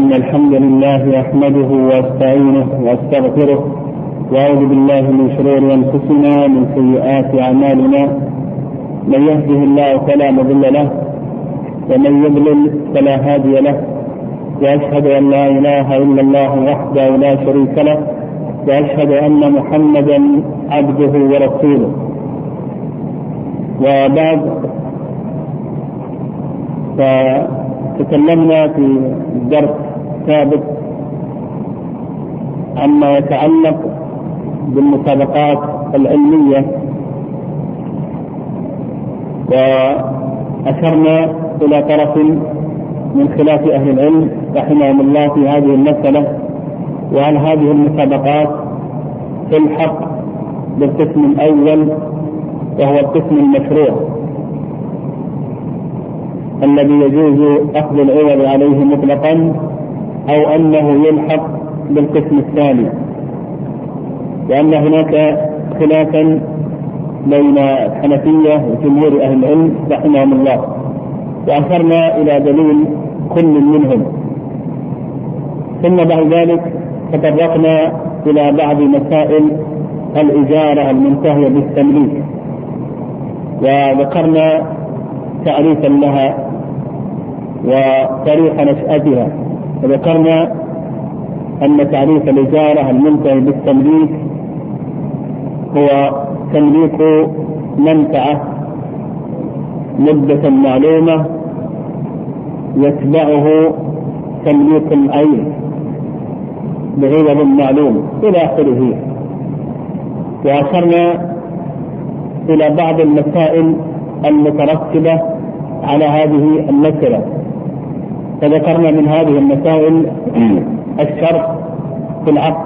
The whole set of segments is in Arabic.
إن الحمد لله أحمده واستعينه واستغفره وأعوذ بالله من شرور أنفسنا من سيئات أعمالنا، من يهده الله فلا مضل له ومن يضلل فلا هادي له، وأشهد أن لا إله إلا الله وحده لا شريك له، وأشهد أن محمدا عبده ورسوله. وبعد، تكلمنا في الدرس السابق عما يتعلق بالمسابقات العلمية، وأشرنا إلى طرف من خلاف أهل العلم رحمهم الله في هذه المسألة، وهل هذه المسابقات تلحق بالقسم الأول وهو القسم المشروع الذي يجوز أخذ العوض عليه مطلقا، أو أنه يلحق بالقسم الثاني، لأن هناك خلافا بين الحنفية وجمهور أهل العلم رحمهم الله، وأشرنا إلى دليل كل منهم. ثم بعد ذلك تطرقنا إلى بعض مسائل الإجارة المنتهية بالتمليك، وذكرنا تعريفا لها وتاريخ نشأتها، وذكرنا أن تعريف الإجارة المنتهي بالتمليك هو تمليك منفعة مدة معلومة يتبعه تمليك العين بغير معلوم إلى آخره. وأشرنا إلى بعض المسائل المترتبة على هذه المسألة، فذكرنا من هذه المسائل الشرط في العقد،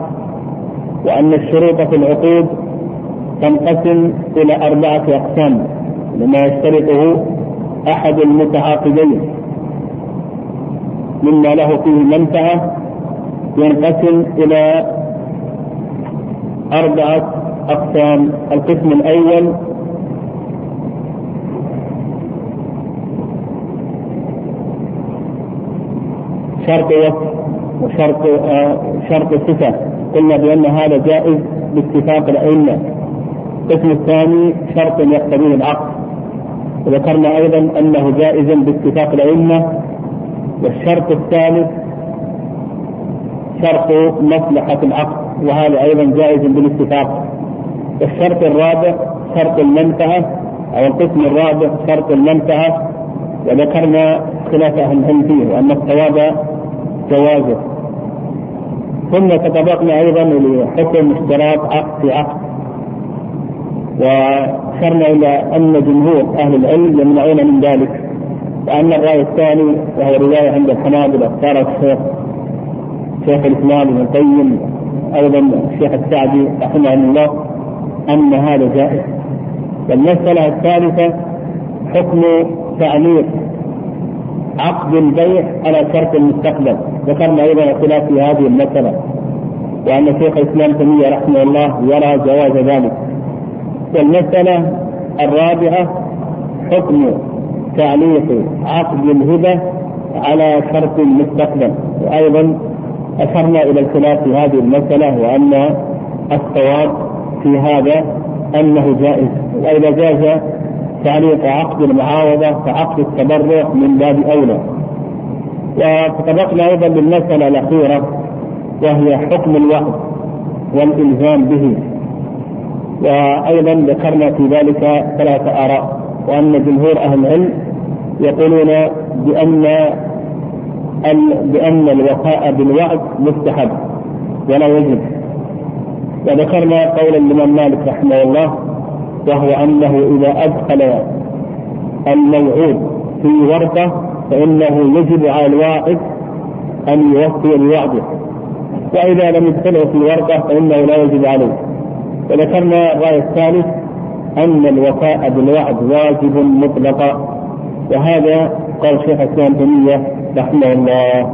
وأن الشروط في العقود تنقسم إلى 4 أقسام لما يشترطه أحد المتعاقدين مما له فيه منفعة، ينقسم إلى 4 أقسام. القسم الأول شرط وصف وشرط صفة، قلنا بأن هذا جائز باتفاق الأئمة. القسم الثاني شرط يقتضيه العقد، وذكرنا أيضا أنه جائز باتفاق الأئمة. والشرط الثالث شرط مصلحة العقد، وهذا أيضا جائز بالاتفاق. والشرط الرابع شرط المنفعة، أو القسم الرابع شرط المنفعة، وذكرنا خلاف أهل العلم فيه وأن الصواب جوازه. ثم تطرقنا أيضا لحكم اشتراط عقد في عقد، وأشرنا إلى أن جمهور أهل العلم يمنعون من ذلك، وأن الرأي الثاني وهو رواية عند الحنابلة اختاره شيخ الإسلام ابن القيم أيضا الشيخ السعدي رحمه الله، أن هذا جائز. والمسألة الثالثة حكم تعليق عقد البيع على شرط المستقبل، ذكرنا ايضا الخلاف في هذه المساله، وان شيخ الاسلام تيميه رحمه الله يرى جواز ذلك. والمساله الرابعه حكم تعليق عقد الهبه على شرط المستقبل، وايضا اشرنا الى الخلاف في هذه المساله، وان الصواب في هذا انه جائز. واذا جاز تعليق عقد المعاوضة فعقد التبرع من باب أولى. وتطرقنا أيضا للمسألة الأخيرة وهي حكم الوعد والإلزام به، وأيضا ذكرنا في ذلك 3 آراء، وأن جمهور أهل العلم يقولون بأن الوفاء بالوعد مستحب ولا يجب، وذكرنا قول الإمام مالك رحمه الله وهو أنه إذا أدخل الموعود في ورقة فإنه يجب على الواعد أن يوفي بوعده، وإذا لم يدخله في ورقة فإنه لا يجب عليه. وذكرنا الرأي الثالث أن الوفاء بالوعد واجب مطلقا، وهذا قال شيخ الإسلام تيمية رحمه الله،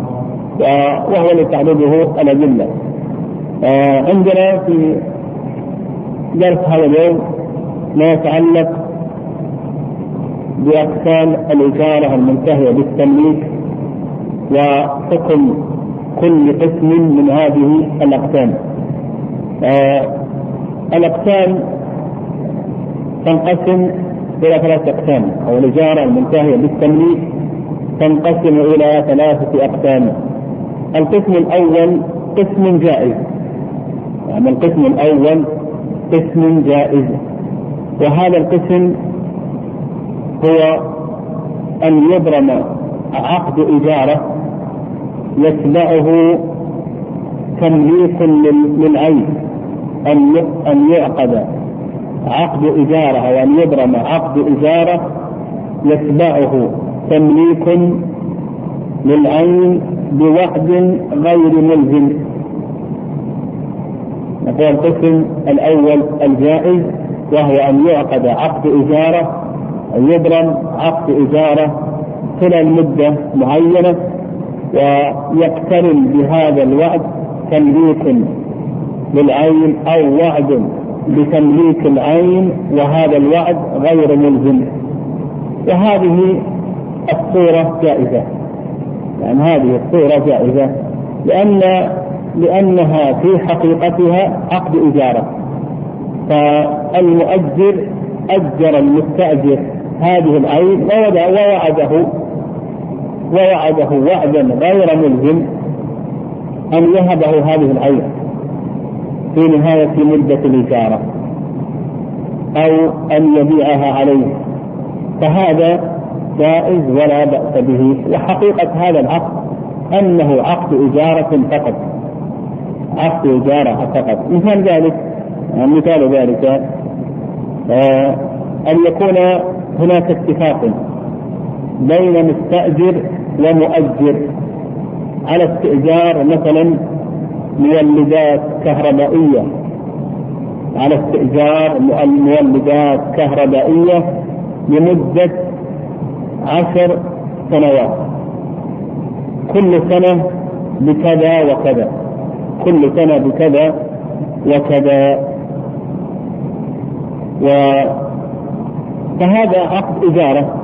وهو لتعرضه الأدلة. عندنا في درس هذا اليوم ما يتعلق بأقسام الإجارة المنتهية بالتمليك، وحكم كل قسم من هذه الأقسام. الأقسام تنقسم إلى ثلاثة أقسام، أو الإجارة المنتهية بالتمليك تنقسم إلى ثلاثة أقسام. القسم الأول قسم جائز، يعني القسم الأول قسم جائز، وهذا القسم هو أن يبرم عقد إجارة يتبعه تمليك للعين، أن يعقد عقد إجارة أو أن يبرم عقد إجارة يتبعه تمليك للعين بوعد غير ملزم. نقول القسم الأول الجائز، وهو أن يعقد عقد إجارة، أن يبرم عقد إجارة خلال مدة معينة ويقترن بهذا الوعد تمليك للعين أو وعد بتمليك العين، وهذا الوعد غير ملزم، وهذه الصورة جائزة. يعني هذه الصورة جائزة لأنها في حقيقتها عقد إجارة، فالمؤجر أجر المستأجر هذه العين ووعده وعدا غير ملزم أن يهبه هذه العين في نهاية مدة الإجارة أو أن يبيعها عليه، فهذا جائز ولا بأس به. وحقيقة هذا العقد أنه عقد إجارة فقط، عقد إجارة فقط. مثال ذلك أن يكون هناك اتفاق بين مستأجر ومؤجر على استئجار مثلا مولدات كهربائية، على استئجار مولدات كهربائية لمدة 10 سنوات، كل سنة بكذا وكذا، كل سنة بكذا وكذا، فهذا عقد إجارة،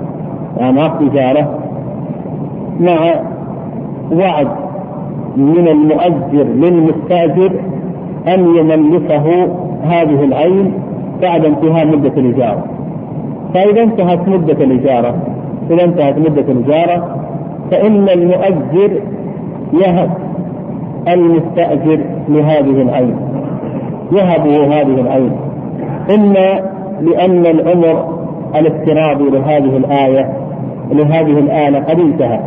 يعني عقد إجارة مع وعد من المؤجر للمستأجر أن يملكه هذه العين بعد انتهاء مدة الإجارة. فإذا انتهت مدة الإجارة، إذا انتهت مدة الإجارة فإن المؤجر يهب المستأجر لهذه العين، يهبه هذه العين، إما لأن العمر الافتراضي لهذه الآلة قد انتهى،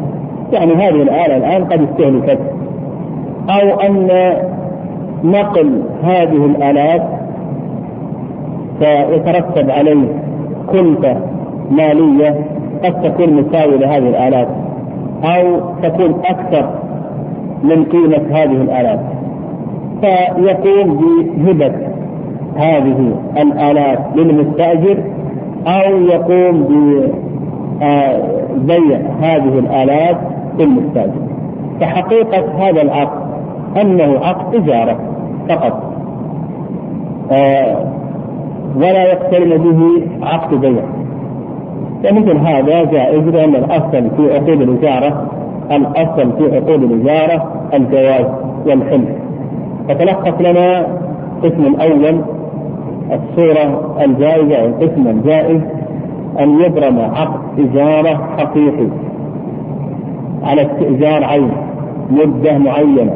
يعني هذه الآلة الآن قد استهلكت، أو أن نقل هذه الآلات فيترتب عليه كلفة مالية قد تكون مساوية لهذه الآلات أو تكون أكثر من قيمة هذه الآلات، فيقوم بهبة هذه الآلات للمستأجر أو يقوم ببيع هذه الآلات للمستأجر. فحقيقة هذا العقد أنه عقد إجارة فقط، ولا يقترن به عقد بيع. فمثل هذا جائز، لأن الأصل في عقود الإجارة، الأصل في عقود الإجارة الجواز والحل. فتلخص لنا القسم الأول الصورة الجائزة، والقسم الجائز أن يبرم عقد إجارة حقيقي على استئجار عين مدة معينة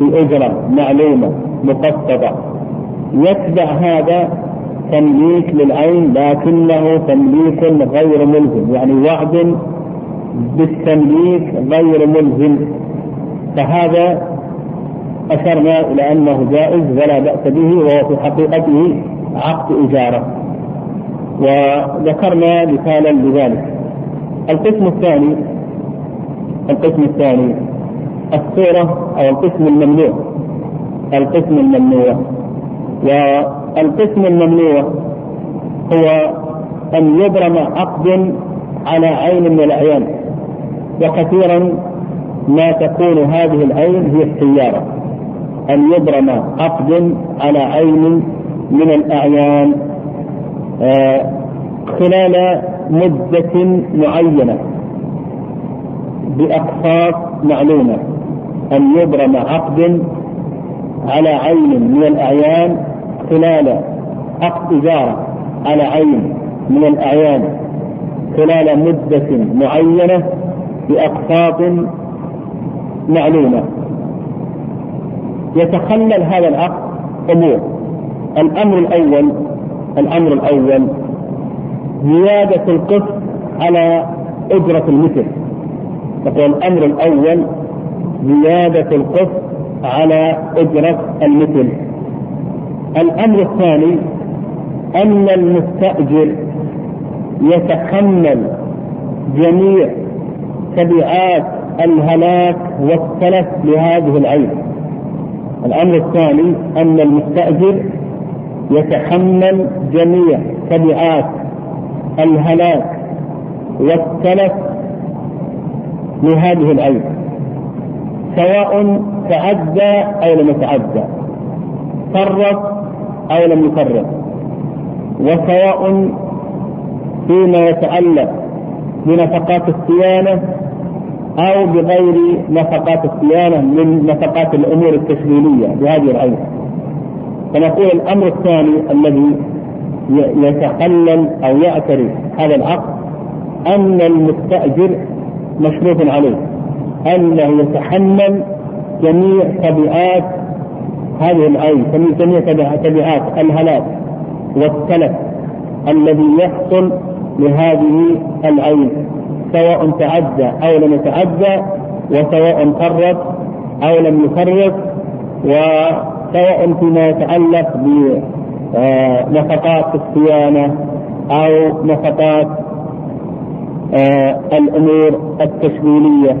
بأجرة معلومة مقصدة، يتبع هذا تمليك للعين لكنه تمليك غير ملزم، يعني وعد بالتمليك غير ملزم، فهذا أشرنا إلى أنه جائز ولا بأس به، وهو في حقيقته عقد إجارة، وذكرنا مثالا لذلك. القسم الثاني الصورة أو القسم الممنوع. والقسم الممنوع هو أن يبرم عقد على عين من الأعيان، وكثيرا ما تكون هذه العين هي السيارة، أن يبرم عقد على عين من الأعيان خلال مدة معينة بأقساط معلومة أن يبرم عقد على عين من الأعيان خلال عقد إجارة على عين من الأعيان خلال مدة معينة بأقساط معلومة. يتخلل هذا العقد أمور. الأمر الأول زيادة القسط على أجرة المثل. فقال الأمر الأول زيادة القسط على أجرة المثل. الأمر الثاني أن المستأجر يتحمل جميع تبعات الهلاك والتلف لهذه العين. الأمر الثاني أن المستأجر يتحمل جميع تبعات الهلاك والتلف لهذه العين سواء تعدى أو لم يتعدى، فرط أو لم يفرط، وسواء فيما يتعلق بنفقات الصيانة أو بغير نفقات الصيانة من نفقات الأمور التشغيلية بهذه العين. فنقول الأمر الثاني الذي يتخلل أو يعترف هذا العقد أن المستأجر مشروط عليه أنه يتحمل جميع تبعات هذه العين، جميع تبعات الهلاك والتلف الذي يحصل لهذه العين سواء تعدى أو لم يتعدى، وسواء قرّت أو لم يقرّت، وسواء فيما يتعلق بنفقات الصيانة أو نفقات الأمور التشغيلية.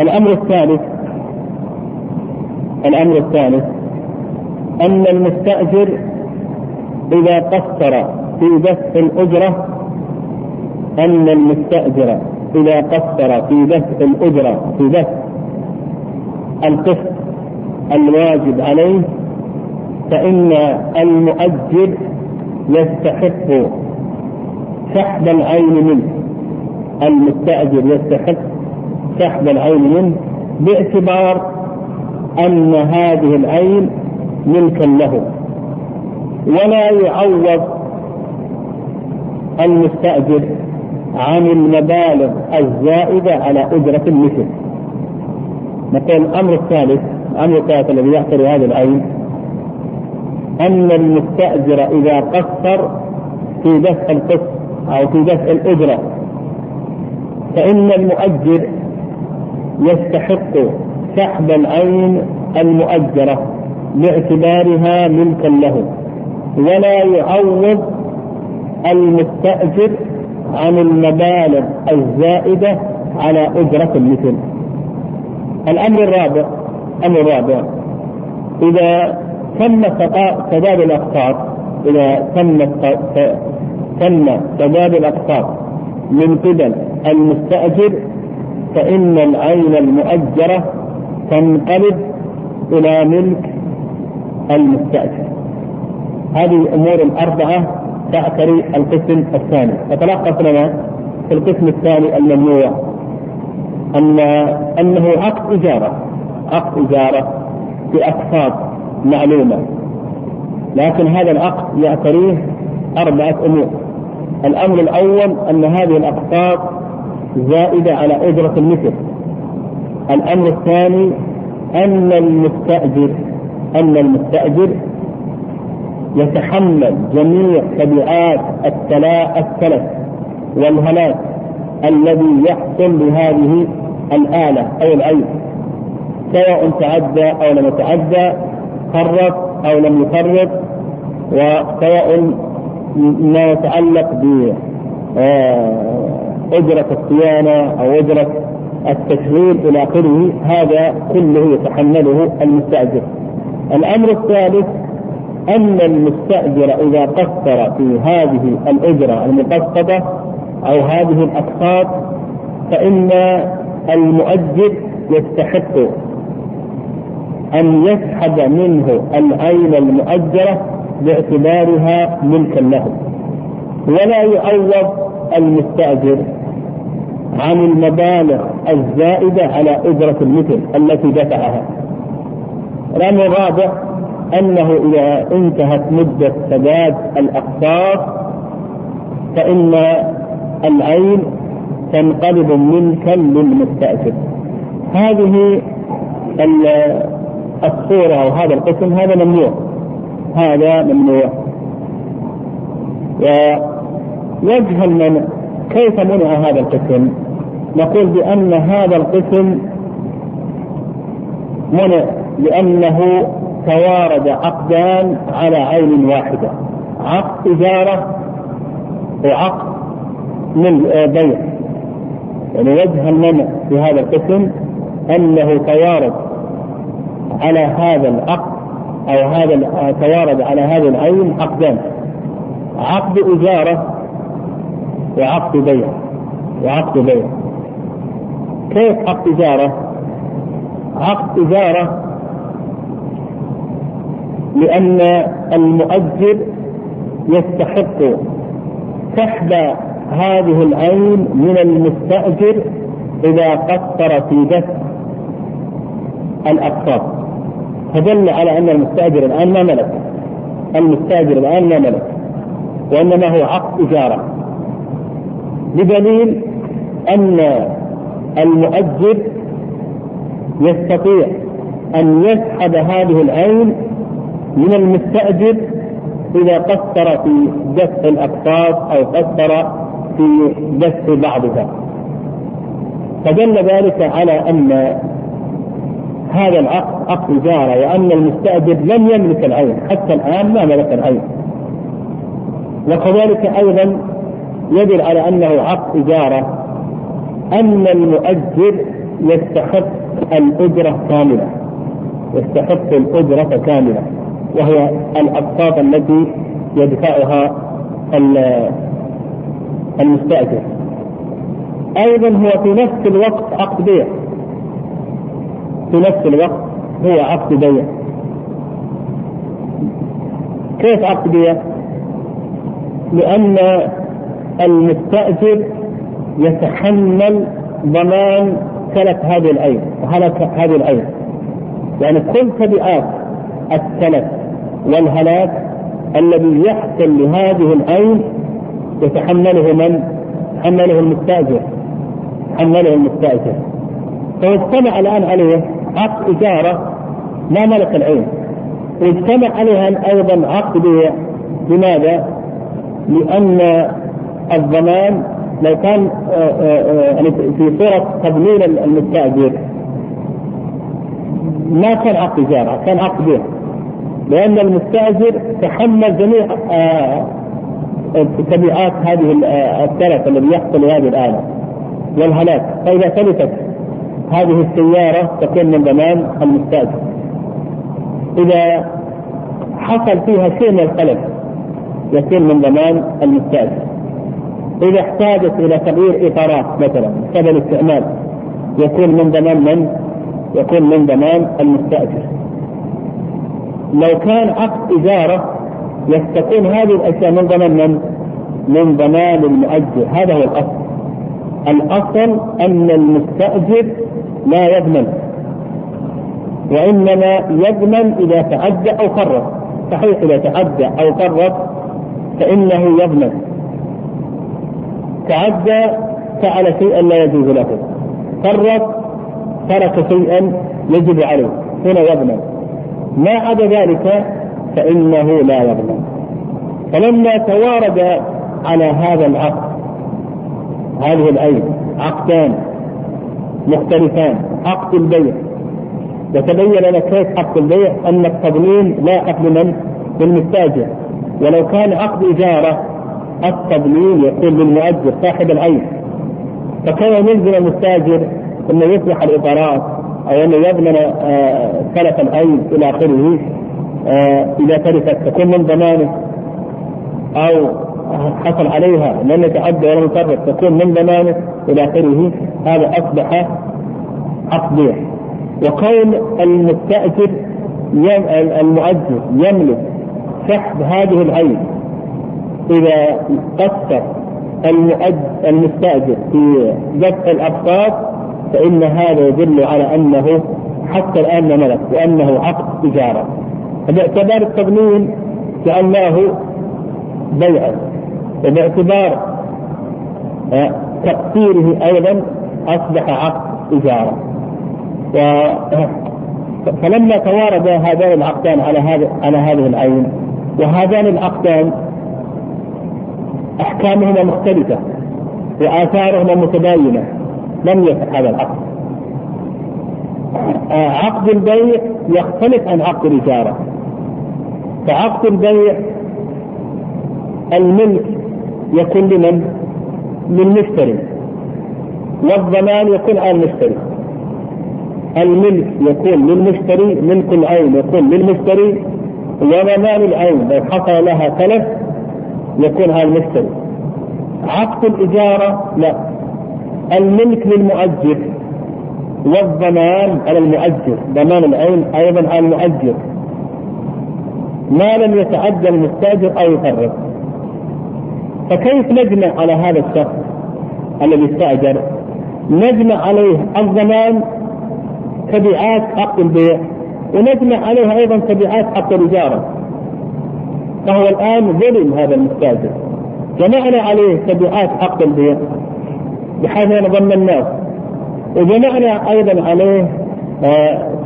الأمر الثالث أن المستأجر إذا قصر في دفع الأجرة في دفع القسط الواجب عليه فإن المؤجر يستحق سحب العين منه. باعتبار أن هذه العين ملكا له، ولا يعوض المستأجر عن المبالغ الزائدة على أجرة المثل. نقول الأمر الثالث الذي يحصل هذه العين أن المستأجر إذا قصر في دفع القسط أو في دفع الأجرة فإن المؤجر يستحق سحب العين المؤجرة باعتبارها ملكا له، ولا يعوض المستأجر عن المبالغ الزائدة على أجرة المثل. الأمر الرابع إذا تم سداد الأقساط من قبل المستأجر فإن العين المؤجرة تنقلب إلى ملك المستأجر. هذه الأمور الأربعة تعتري القسم الثاني. فتلخص لنا في القسم الثاني الممنوع أنه عقد إجارة بأقساط معلومة، لكن هذا العقد يعتريه أربعة أمور. الأمر الأول أن هذه الأقساط زائدة على أجرة المثل. الأمر الثاني أن المستأجر يتحمل جميع تبعات التلف والهلاك الذي يحصل بهذه الآلة أو العين سواء تعدى أو لم يتعدى، قرّت أو لم يقرّت، وسواء ما يتعلق بأجرة الصيانة أو أجرة التشغيل إلى آخره، هذا كله يتحمله المستأجر. الأمر الثالث أن المستأجر إذا قصر في هذه الأجرة المقسطة أو هذه الأقساط فإن المؤجر يستحق أن يسحب منه العين المؤجرة باعتبارها ملكا له، ولا يعوض المستأجر عن المبالغ الزائدة على أجرة المثل التي دفعها. الأمر الرابع أنه إذا انتهت مدة سداد الأقساط فإن العين تنقلب ملكا للمستأجر. هذه الصورة أو هذا القسم هذا ممنوع. ووجه المنع، كيف منع هذا القسم؟ نقول بأن هذا القسم منع لأنه توارد عقدان على عين واحدة، عقد إجارة وعقد من بيع. يعني وجه المنع في هذا القسم أنه توارد على هذا العقد أو هذا توارد على هذه العين عقدان، عقد إجارة وعقد بيع. كيف عقد إجارة؟ عقد إجارة لأن المؤجر يستحق سحب هذه العين من المستأجر إذا قصر في دفع الأقساط، فدل على أن المستأجر الآن ما ملك، وإنما هو عقد إجارة، بدليل أن المؤجر يستطيع أن يسحب هذه العين من المستأجر إذا قصر في دفع الأقساط أو قصر في دفع بعضها، فدل ذلك على أن هذا العقد عقد إجارة، وأن المستأجر لم يملك العين حتى الآن، ما ملك العين. وكذلك أيضا يدل على أنه عقد إجارة أن المؤجر يستحق الأجرة كاملة، وهي الأقساط التي يدفعها المستأجر. أيضا هو في نفس الوقت عقد بيع، كيف عقد بيع؟ لأن المستأجر يتحمل ضمان سلف هذه العين وهلك هذه العين، يعني كل تبعات السلف والهلاك الذي يحصل لهذه العين يتحمله المستأجر. فاجتمع الآن عليه عقد إجارة ما ملك العين، واجتمع عليها أيضا عقد بيع. لماذا؟ لأن الضمان لو كان في صورة تضمين المستأجر ما كان عقد إجارة، كان عقد بيع، لأن المستأجر تحمل جميع تبعات هذه التلف الذي يحصل هذه الآلة والهلاك. فإذا تلفت هذه السيارة تكون من ضمان المستأجر، إذا حصل فيها شيء من الخلل يكون من ضمان المستأجر، إذا احتاجت إلى تغيير إطارات مثلا قبل استعمال يكون من ضمان المستأجر. لو كان عقد إجارة يستكون هذه الأشياء من ضمان المؤجر. هذا هو الأصل أن المستأجر لا يضمن، وإنما يضمن إذا تعدى أو فرط. صحيح إذا تعدى أو فرط فإنه يضمن، تعدى فعل شيئا لا يجوز له، فرط ترك شيئا يجب عليه، هنا يضمن. ما عدا ذلك فإنه لا يضمن. فلما توارد على هذا العقد هذه العين عقدان مختلفان، عقد البيع، يتبين لنا كيف عقد البيع أن التضمين لاحق للمستأجر، ولو كان عقد إجارة التضمين يكون للمؤجر صاحب العين، فكان يلزم المستأجر أنه يصلح الإطارات أو أنه يضمن تلف العين إلى آخره إذا تلفت تكون من ضمانه، أو حصل عليها لن يتعدى ولا يفرط تكون من ضمانه إلى آخره. هذا أصبح عقد بيع. وقول المستأجر المؤجر يملك سحب هذه العين إذا قصر المستأجر في دفع الأقساط فإن هذا يدل على أنه حتى الآن ملك وأنه عقد إيجار. باعتبار التضمين كأنه بيع، وباعتبار تقصيره أيضا أصبح عقد إيجار. فلما توارد هذان العقدان على هذه العين، وهذان العقدان أحكامهما مختلفة وآثارهما متباينة، لم يصح هذا العقد. عقد البيع يختلف عن عقد الإجارة. فعقد البيع الملك يكون لمن؟ للمشتري، والضمان يكون على المشتري. الملك يكون للمشتري، ملك العين يكون للمشتري، وضمان العين لو حصل لها تلف يكون على المشتري. عقد الإجارة لا، الملك للمؤجر والضمان على المؤجر، ضمان العين أيضا على المؤجر ما لم يتعدى المستأجر أو يفرق. فكيف نجمع على هذا الشخص الذي استأجر، نجمع عليه الضمان تبعات حق البيع، ونجمع عليها أيضا تبعات حق الإجارة؟ فهو الآن ظلم هذا المستأجر، جمعنا عليه تبعات حق البيع بحيث نضمن الناس، وجمعنا أيضا عليه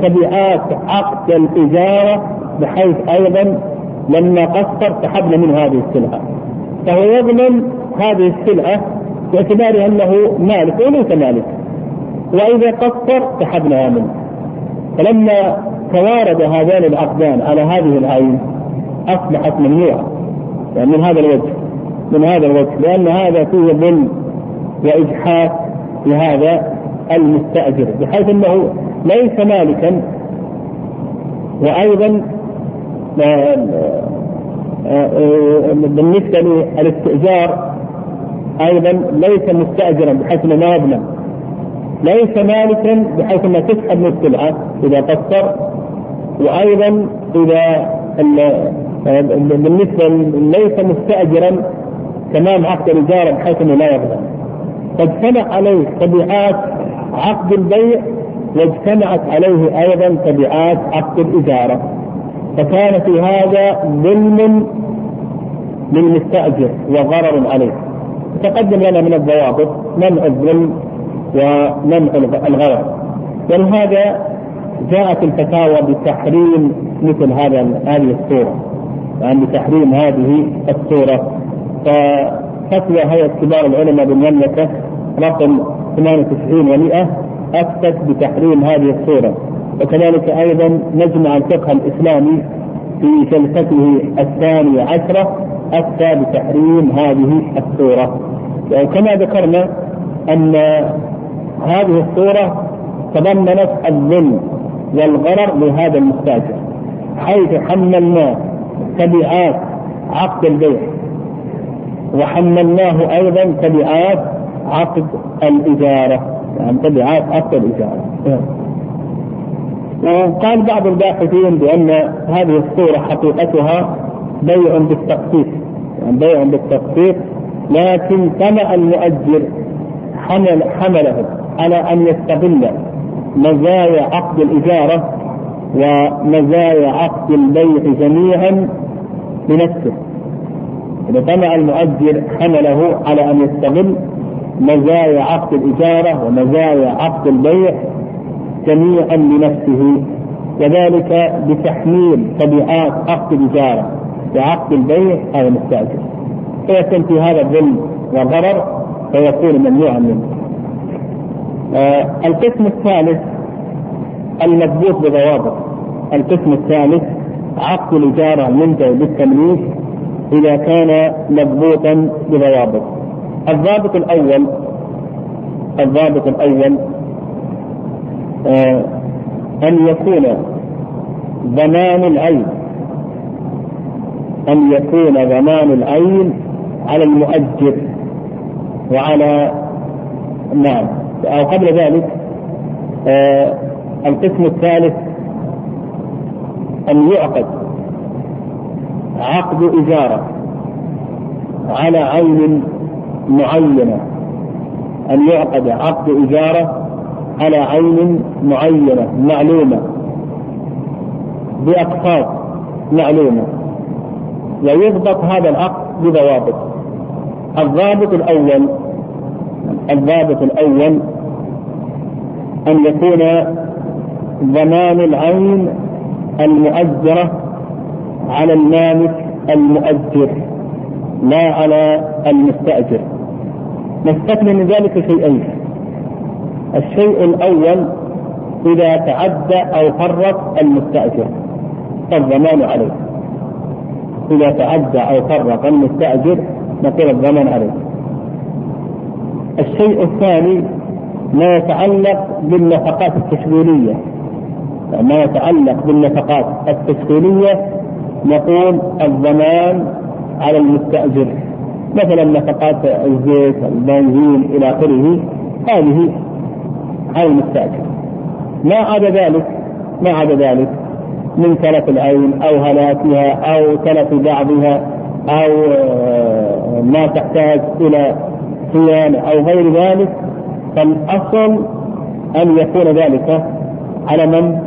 تبعات عقد الإجارة بحيث أيضا لما قصر سحبنا من هذه السلعة، فهو يضمن هذه السلعة باعتبار أنه مالك وليس مالك، وإذا قصر سحبناها منه. فلما توارد هذان العقدان على هذه العين أصبحت ممنوعة، يعني من هذا الوجه، لأن هذا فيه ظلم وإجحاف لهذا المستأجر بحيث أنه ليس مالكا، وأيضا بالنسبة للاستئجار أيضا ليس مستأجرا بحيث أنه ما يظلم، ليس مالكا بحيث أنه تسحب من السلعة إذا قصر، وأيضا إذا بالنسبة ليس مستأجرا تمام عقد الإجارة بحيث أنه لا يظلم. فاجتمع عليه تبعات عقد البيع واجتمعت عليه أيضا تبعات عقد الإجارة، فكان في هذا ظلم للمستأجر وغرر عليه. تقدم لنا من الضوابط منع الظلم ومنع الغرر، ولهذا جاءت الفتاوى بتحريم مثل هذه الصورة، يعني بتحريم هذه الصورة. فتوى هيئة كبار العلماء بالمملكة رقم 98 و100 أفتت بتحريم هذه الصورة. وكذلك أيضا مجمع الفقه الإسلامي في جلسته 12 أفتى بتحريم هذه الصورة. وكما ذكرنا أن هذه الصورة تضمنت الظلم والغرر لهذا المستأجر، حيث حملناه تبعات عقد البيع وحملناه أيضا تبعات عقد الإجارة، يعني تبعات عقد الإجارة. وقال بعض الباحثين بأن هذه الصورة حقيقتها بيع بالتقسيط، يعني بيع بالتقسيط، لكن طمع المؤجر حمله على أن يستغل مزايا عقد الإجارة ومزايا عقد البيع جميعا بنفسه. طمع المؤجر حمله على أن يستغل مزايا عقد الإجارة ومزايا عقد البيع جميعا لنفسه، وذلك بتحميل طبيعات عقد الإجارة وعقد البيع على المستأجر، فيكون في هذا الظلم وضرر فيكون ممنوعا منه. القسم الثالث المضبوط بضوابط. القسم الثالث عقد الإجارة المنتهي بالتمليك إذا كان مضبوطا بضوابط. الضابط الأول أن يكون ضمان العين على المؤجر وعلى أو قبل ذلك. القسم الثالث أن يعقد عقد إجارة على عين معينة، أن يعقد عقد إجارة على عين معينة معلومة بأقساط معلومة، ويضبط هذا العقد بضوابط. الضابط الأول أن يكون ضمان العين المؤجرة على المالك المؤجر لا على المستأجر. نستثني من ذلك شيئين: الشيء الأول إذا تعدى أو فرط المستأجر فالضمان عليه، إذا تعدى أو فرط المستأجر نقول الضمان عليه. الشيء الثاني ما يتعلق بالنفقات التشغيلية، ما يتعلق بالنفقات التشغيلية نقول الضمان على المستأجر، مثلا نفقات الزيت البنزين إلى آخره، هذه على المستأجر. ما عدا ذلك من تلف العين أو هلاكها أو تلف بعضها أو ما تحتاج إلى صيانة أو غير ذلك، فالأصل أن يكون ذلك على من؟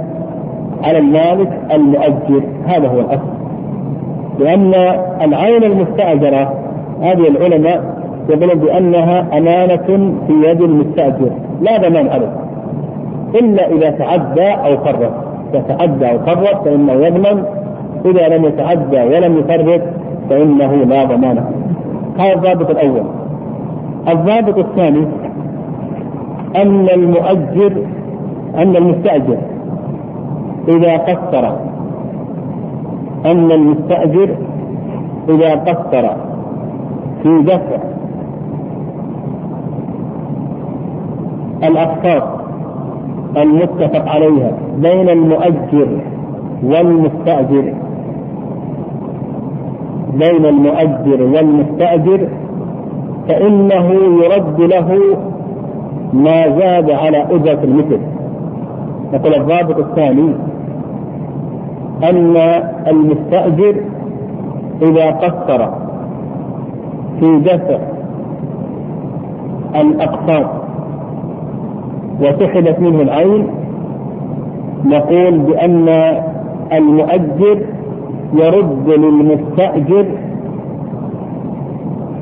على المالك المؤجر، هذا هو الأصل. لأن العين المستأجرة هذه العلماء يقولون بأنها أمانة في يد المستأجر لا ضمان عليه، إلا إذا تعدى أو فرط. فإنه يضمن، إذا لم يتعدى ولم يفرط فإنه لا ضمان. هذا الضابط الأول. الضابط الثاني أن المستأجر إذا قصر في دفع الأقساط المتفق عليها بين المؤجر والمستأجر فإنه يرد له ما زاد على أجرة المثل. يقول الضابط الثاني أن المستأجر إذا قصر في دفع الأقساط وسحبت منه العين نقول بأن المؤجر يرد للمستأجر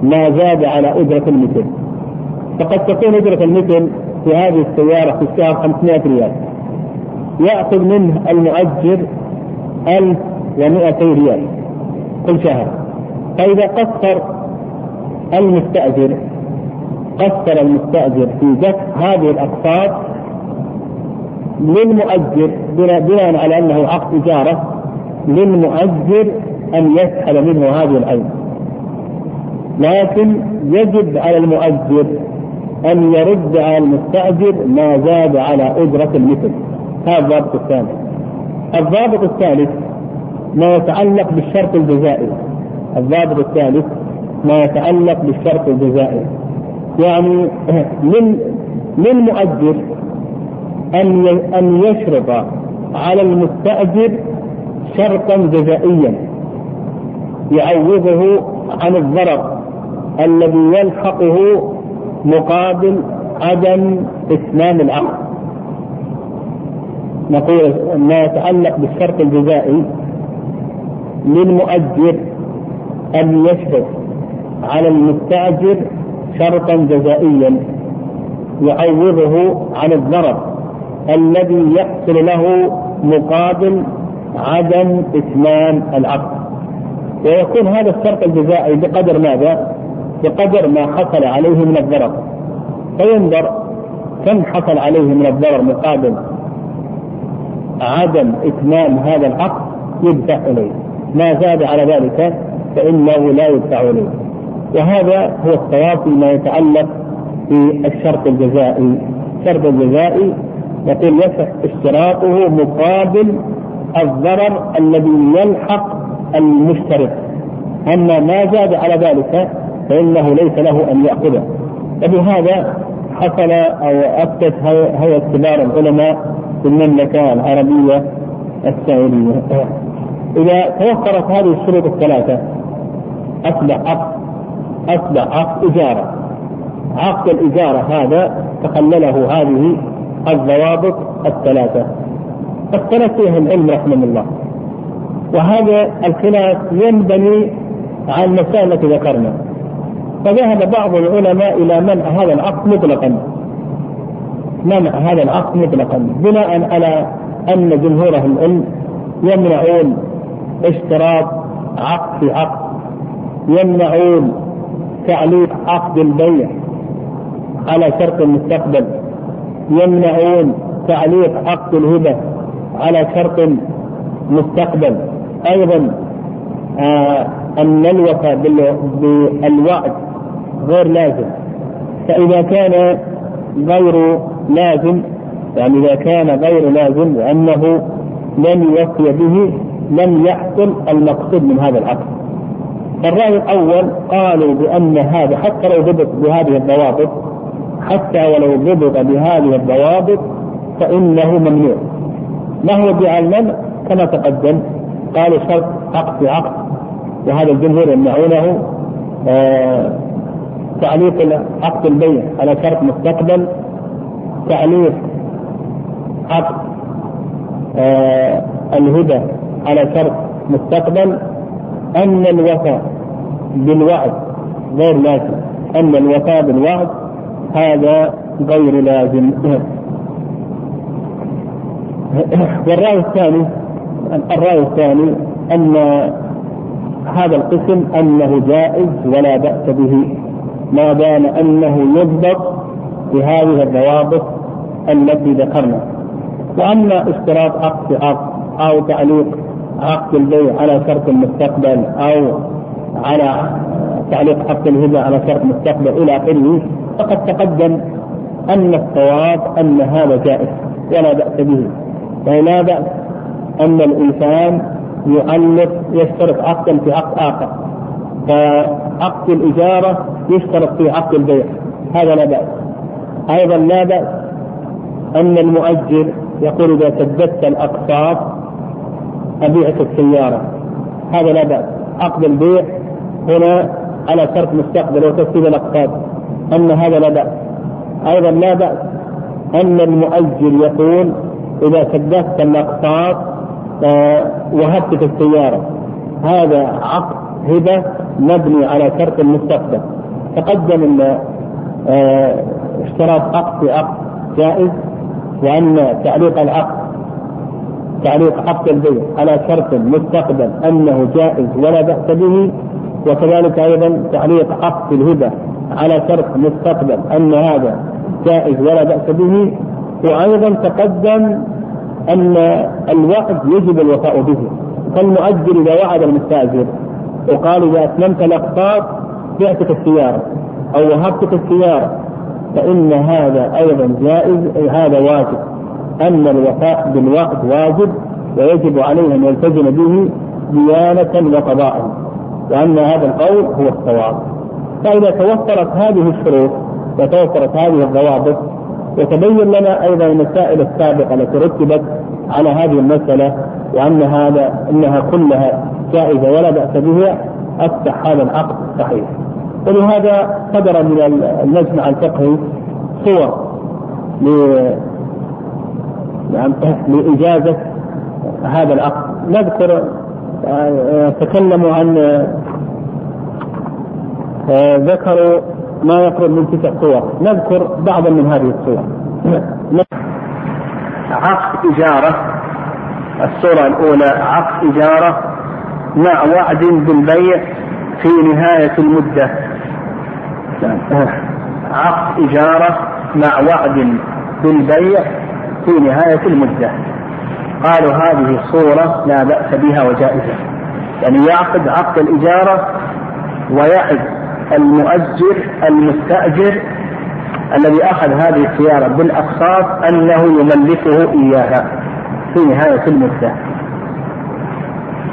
ما زاد على أجرة المثل. فقد تكون أجرة المثل في هذه السيارة في الشهر 500 ريال، يأخذ منه المؤجر 1200 ريال كل شهر. فإذا قصر المستأجر في دفع هذه الأقساط للمؤجر بناء على أنه عقد إجارة، للمؤجر أن يسحب منه هذه العين، لكن يجب على المؤجر أن يرد على المستأجر ما زاد على أجرة المثل. هذا الضابط الثاني. الضابط الثالث ما يتعلق بالشرط الجزائي. يعني للمؤجر أن يشرط على المستأجر شرطا جزائيا يعوضه عن الضرر الذي يلحقه مقابل عدم إتمام العقد. نقول ما يتعلق بالشرط الجزائي للمؤجر أن يشرط على المستأجر شرطا جزائيا يعوضه عن الضرر الذي يحصل له مقابل عدم إتمام العقد، ويكون هذا الشرط الجزائي بقدر ماذا؟ بقدر ما حصل عليه من الضرر، فينظر كم حصل عليه من الضرر مقابل عدم إتمام هذا العقد يدفع إليه، ما زاد على ذلك فإنه لا يدفع إليه. وهذا هو الصواب فيما يتعلق بالشرط الجزائي. الشرط الجزائي يقول يصح اشتراطه مقابل الضرر الذي يلحق المشترك، أما ما زاد على ذلك فإنه ليس له أن يأخذه. وبهذا حصل أو أفتت هيئة كبار العلماء في المملكة العربية السعودية. إذا توفرت هذه الشروط الثلاثة أصبح عقد إجارة عقد الإجارة هذا تقلله هذه الضوابط الثلاثة. اختلف فيها العلم رحمه الله، وهذا الخلاف ينبني عن مسألة ذكرنا. فذهب بعض العلماء إلى منع هذا العقد مطلقا، بناء على أن جمهور العلم يمنعون اشتراط عقد في عقد، يمنعون تعليق عقد البيع على شرط المستقبل، يمنعون تعليق عقد الهبة على شرط مستقبل، أيضا النلوة بالوعد غير لازم. فإذا كان غير لازم، يعني إذا كان غير لازم وأنه لن يوفي به، لم يحصل المقصود من هذا العقد. الرأي الأول قالوا بأن هذا حتى لو ضبط بهذه الضوابط، فإنه ممنوع. ما هو بعلم كما تقدم، قالوا شرط عقد في عقد، وهذا الجمهور يمنعونه، تعليق عقد البيع على شرط مستقبل، تعليق عقد الهدى على شرط مستقبل، أن الوفاء بالوعد غير لازم، هذا غير لازم. والرأي الثاني، أن هذا القسم أنه جائز ولا بأس به ما دام أنه يضبط بهذه الضوابط التي ذكرنا. وأما اشتراط عقد عقد أو تعليق عقد البيع على شرط المستقبل أو على تعليق عقد الهبة على شرط المستقبل إلى آخره، فقد تقدم أن الصواب أن هذا جائز ولا بأس به، فلا بأس أن الإنسان يشترط عقدا في عقد آخر، فعقد الإجارة يشترط في عقد البيع، هذا لا بأس. أيضا لا بأس أن المؤجر يقول إذا سددت الأقساط أبيعك السيارة، هذا لا بأس. عقد البيع هنا على شرط مستقبل وتسديد الأقساط، أن هذا لا بأس. أيضا لا بأس أن المؤجر يقول إذا سددت الأقساط وهبت السيارة، هذا عقد هبة مبني على شرط المستقبل. تقدم اشتراط عقد في عقد جائز، وأن تعليق العقد تعليق عقد البيع على شرط المستقبل أنه جائز ولا بأس به، وكذلك أيضا تعليق عقد الهبة على شرط مستقبل أن هذا جائز ولا بأس به. وأيضا تقدم أن الوعد يجب الوفاء به، فالمؤجر إذا وعد المستأجر وقال إذا أتممت الأقساط بعتك السيارة أو وهبتك السيارة، فإن هذا أيضا جائز، أي هذا واجب، أن الوفاء بالوعد واجب ويجب عليه أن يلتزم به ديانة وقضاء، وأن هذا القول هو الصواب. فإذا توفرت هذه الشروط وتوفرت هذه الضوابط، وتبين لنا أيضا المسائل السابقة التي رتبت على هذه المسألة وأن إنها كلها جائزة ولا بأس بها، أصبح هذا العقد صحيح. ولهذا صدر من المجمع الفقهي صور لإجازة هذا العقد. نذكر تكلموا عن ذكروا ما يقرب من 9 صور، نذكر بعضا من هذه الصور. عقد إجارة، الصورة الأولى عقد إجارة مع وعد بالبيع في نهاية المدة. عقد إجارة مع وعد بالبيع في نهاية المدة، قالوا هذه الصورة لا بأس بها وجائزة، يعني يعقد عقد الإجارة ويعد المؤجر المستأجر الذي أخذ هذه السيارة بالأقساط أنه يملكه إياها في نهاية المدة.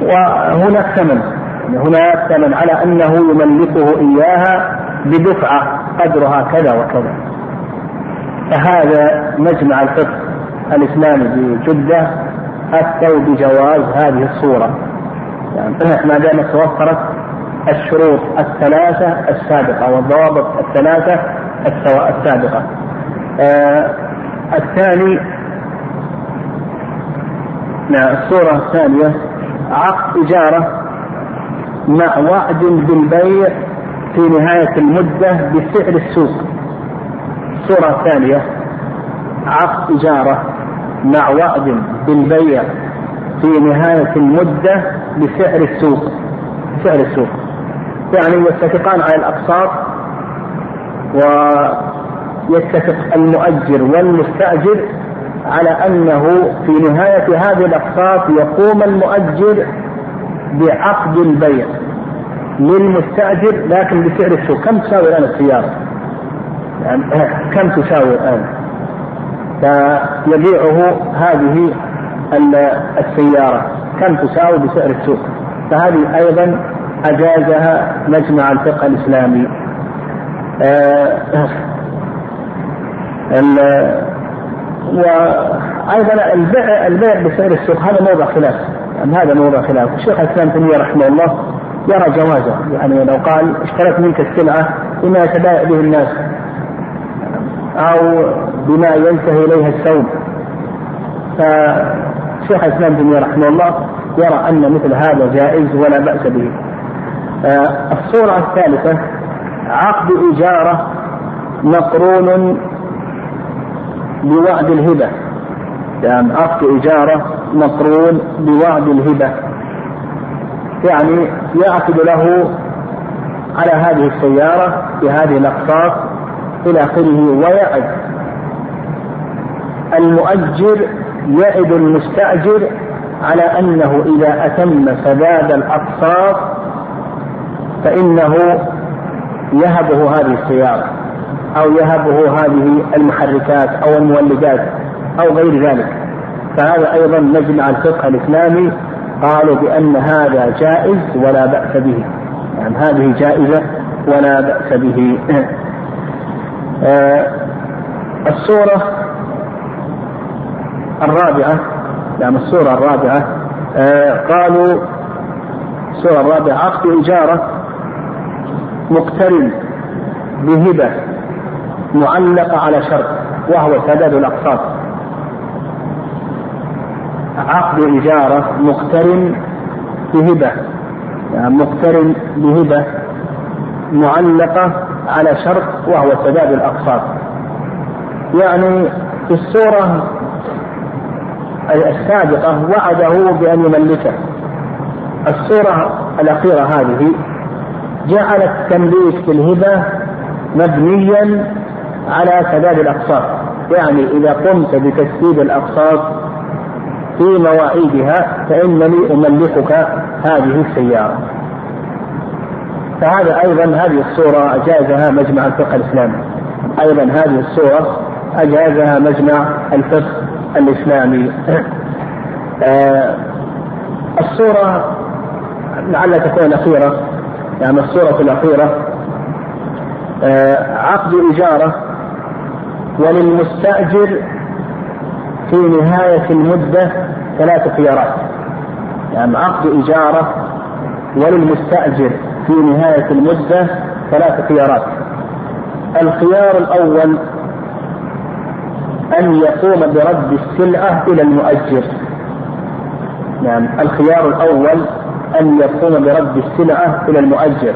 وهنا الثمن، على أنه يملكه إياها بدفعة قدرها كذا وكذا. فهذا مجمع الفقه الإسلامي بجدة أفتوا بجواز هذه الصورة، يعني ما دام توفرت الشروط الثلاثة السابقة والضوابط الثلاثة السابقة. الثاني الصورة الثانية عقد إجارة مع وعد بالبيع في نهاية المدة بسعر السوق. الصورة الثانية عقد إجارة مع وعد بالبيع في نهاية المدة بسعر السوق. سعر السوق يعني يتفقان على الأقساط، ويتفق المؤجر والمستأجر على أنه في نهاية هذه الأقساط يقوم المؤجر بعقد البيع للمستأجر لكن بسعر السوق. كم تساوي الآن السيارة؟ يعني كم تساوي الآن؟ فيبيعه هذه السيارة كم تساوي بسعر السوق. فهذه أيضا أجازها مجمع الفقه الإسلامي. وأيضا البيع بسعر السوق هذا موضع خلاف، يعني هذا موضع خلاف. الشيخ الإسلام ابن تيمية رحمه الله يرى جوازه، يعني لو قال اشتريت منك السلعة بما يتبايع به الناس أو بما ينتهي إليه السوق، فشيخ الإسلام ابن تيمية رحمه الله يرى أن مثل هذا جائز ولا بأس به. الصورة الثالثة عقد إجارة مقرون بوعد الهبة، يعني عقد إجارة مقرون بوعد الهبة، يعني يعقد له على هذه السيارة بهذه الأقساط إلى آخره، ويعد المؤجر يعد المستأجر على أنه إذا أتم سداد الأقساط فإنه يهبه هذه السيارة أو يهبه هذه المحركات أو المولدات أو غير ذلك. فهذا أيضا مجمع الفقه الإسلامي قالوا بأن هذا جائز ولا بأس به، يعني هذه جائزة ولا بأس به. الصورة الرابعة، يعني الصورة الرابعة قالوا الصورة الرابعة عقد إجارة مقترن بهبة معلقة على شرط وهو سداد الأقساط. عقد إجارة مقترن بهبة، يعني مقترن بهبة معلقة على شرط وهو سداد الأقساط. يعني في الصورة السابقة وعده بأن يملكه، الصورة الأخيرة هذه جعل التمليك بالهبة مبنيا على سداد الأقساط، يعني إذا قمت بتسديد الأقساط في مواعيدها فإنني أملكك هذه السيارة. فهذا أيضا هذه الصورة أجازها مجمع الفقه الإسلامي، أيضا هذه الصورة أجازها مجمع الفقه الإسلامي. الصورة لعل تكون الأخيرة، يعني الصورة الأخيرة عقد إجارة وللمستأجر في نهاية المدة ثلاث خيارات، يعني عقد إجارة وللمستأجر في نهاية المدة ثلاث خيارات. الخيار الأول أن يقوم برد السلعة إلى المؤجر، يعني الخيار الأول أن يقوم برد السلعة إلى المؤجر.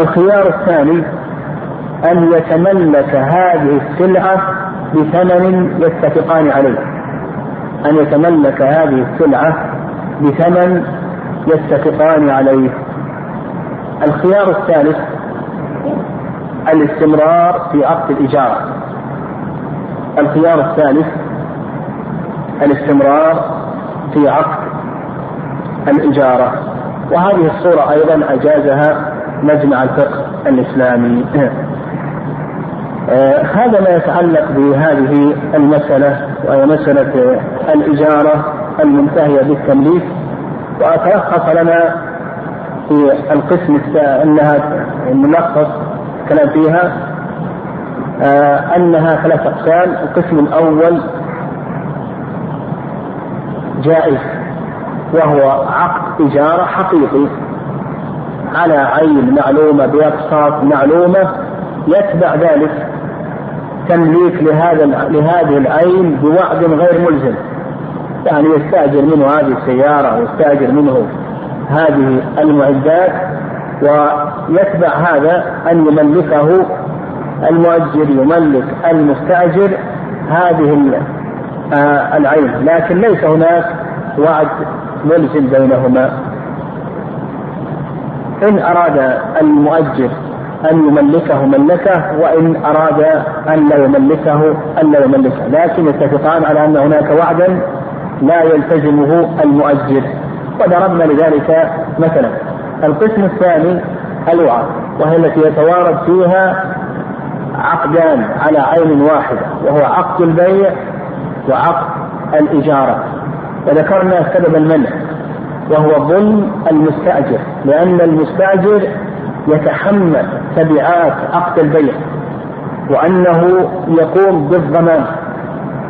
الخيار الثاني أن يتملك هذه السلعة بثمن يتفقان عليه، أن يتملك هذه السلعة بثمن يتفقان عليه. الخيار الثالث الاستمرار في عقد الإجارة. الخيار الثالث الاستمرار في عقد الإجارة، وهذه الصورة أيضا أجازها مجمع الفقه الإسلامي. هذا ما يتعلق بهذه المسألة، وهي مسألة الإجارة المنتهية بالتمليك. وأتلخص لنا في القسم أنها ملخص كلام فيها أنها ثلاث أقسام. القسم الأول جائز وهو عقد إجارة حقيقي، على عين معلومة بأقساط معلومة يتبع ذلك تمليك لهذه العين بوعد غير ملزم، يعني يستأجر منه هذه السيارة ويستأجر منه هذه المعدات ويتبع هذا أن يملكه المؤجر، يملك المستأجر هذه العين، لكن ليس هناك وعد ملزم بينهما. إن أراد المؤجر أن يملكه ملكه، وإن أراد أن لا يملكه أن لا يملكه، لكن يتفقان على أن هناك وعدا لا يلتزمه المؤجر. وضربنا لذلك مثلا القسم الثاني الوعد، وهي التي يتوارد فيها عقدان على عين واحدة، وهو عقد البيع وعقد الإجارة. وذكرنا سبب المنع وهو ظلم المستأجر، لأن المستأجر يتحمل تبعات عقد البيع وأنه يقوم بالضمان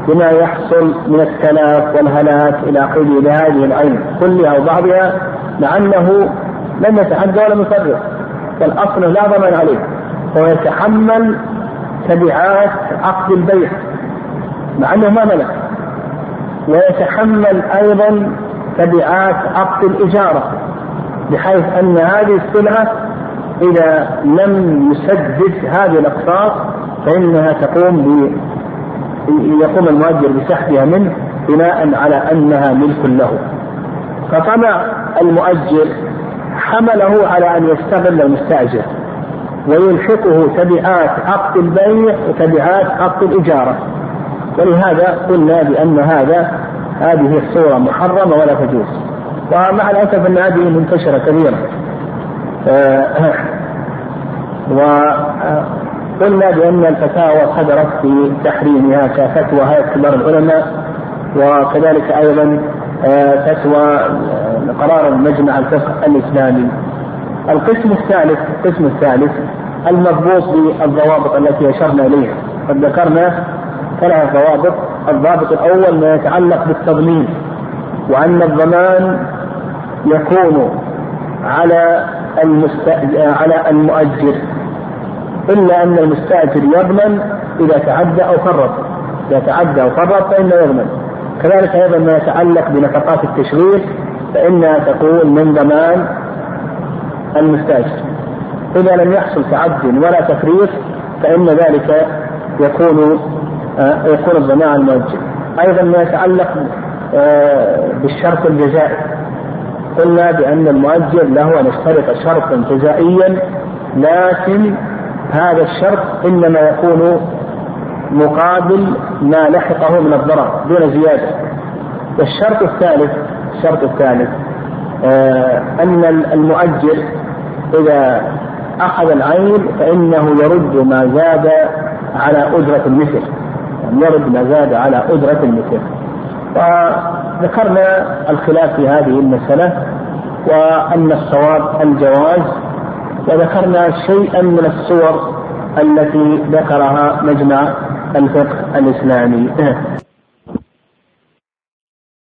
بما يحصل من التلف والهلاك إلى قيد هذه العين كلها وبعضها، مع أنه لم يتحدى ولا يفرق، فالأصل لا ضمان عليه، ويتحمل تبعات عقد البيع مع أنه ما ملك، ويتحمل أيضا تبعات عقد الإجارة، بحيث أن هذه السلعة إذا لم يسدد هذه الأقساط فإنها يقوم المؤجر بسحبها منه بناء على أنها ملك له. فطمع المؤجر حمله على أن يستغل المستأجر ويلحقه تبعات عقد البيع وتبعات عقد الإجارة، ولهذا قلنا بأن هذه الصورة محرمة ولا تجوز. ومع الأسف أن هذه منتشرة كثيرا، وقلنا بأن الفتاوى صدرت في تحريمها كفتوى هيئة كبار العلماء، وكذلك أيضا فتوى قرار مجمع الفقه الإسلامي. القسم الثالث المضبوط بالضوابط التي أشرنا إليها، قد ذكرنا 3 ضوابط. الضابط الأول ما يتعلق بالتضمين، وأن الضمان يكون على المؤجر، إلا أن المستأجر يضمن إذا تعدى أو فرط، فإنه يضمن. كذلك أيضا ما يتعلق بنفقات التشغيل فإنها تكون من ضمان المستأجر، إذا لم يحصل تعد ولا تفريط فإن ذلك يكون الضمان على المؤجر. أيضا ما يتعلق بالشرط الجزائي، قلنا بأن المؤجر له أن يشترط شرطا جزائيا، لكن هذا الشرط إنما يكون مقابل ما لحقه من الضرر دون زيادة. الشرط الثالث أن المؤجر إذا أخذ العين فإنه يرد ما زاد على أجرة المثل، وذكرنا الخلاف في هذه المسألة، وأن الصواب الجواز. وذكرنا شيئا من الصور التي ذكرها مجمع الفقه الإسلامي.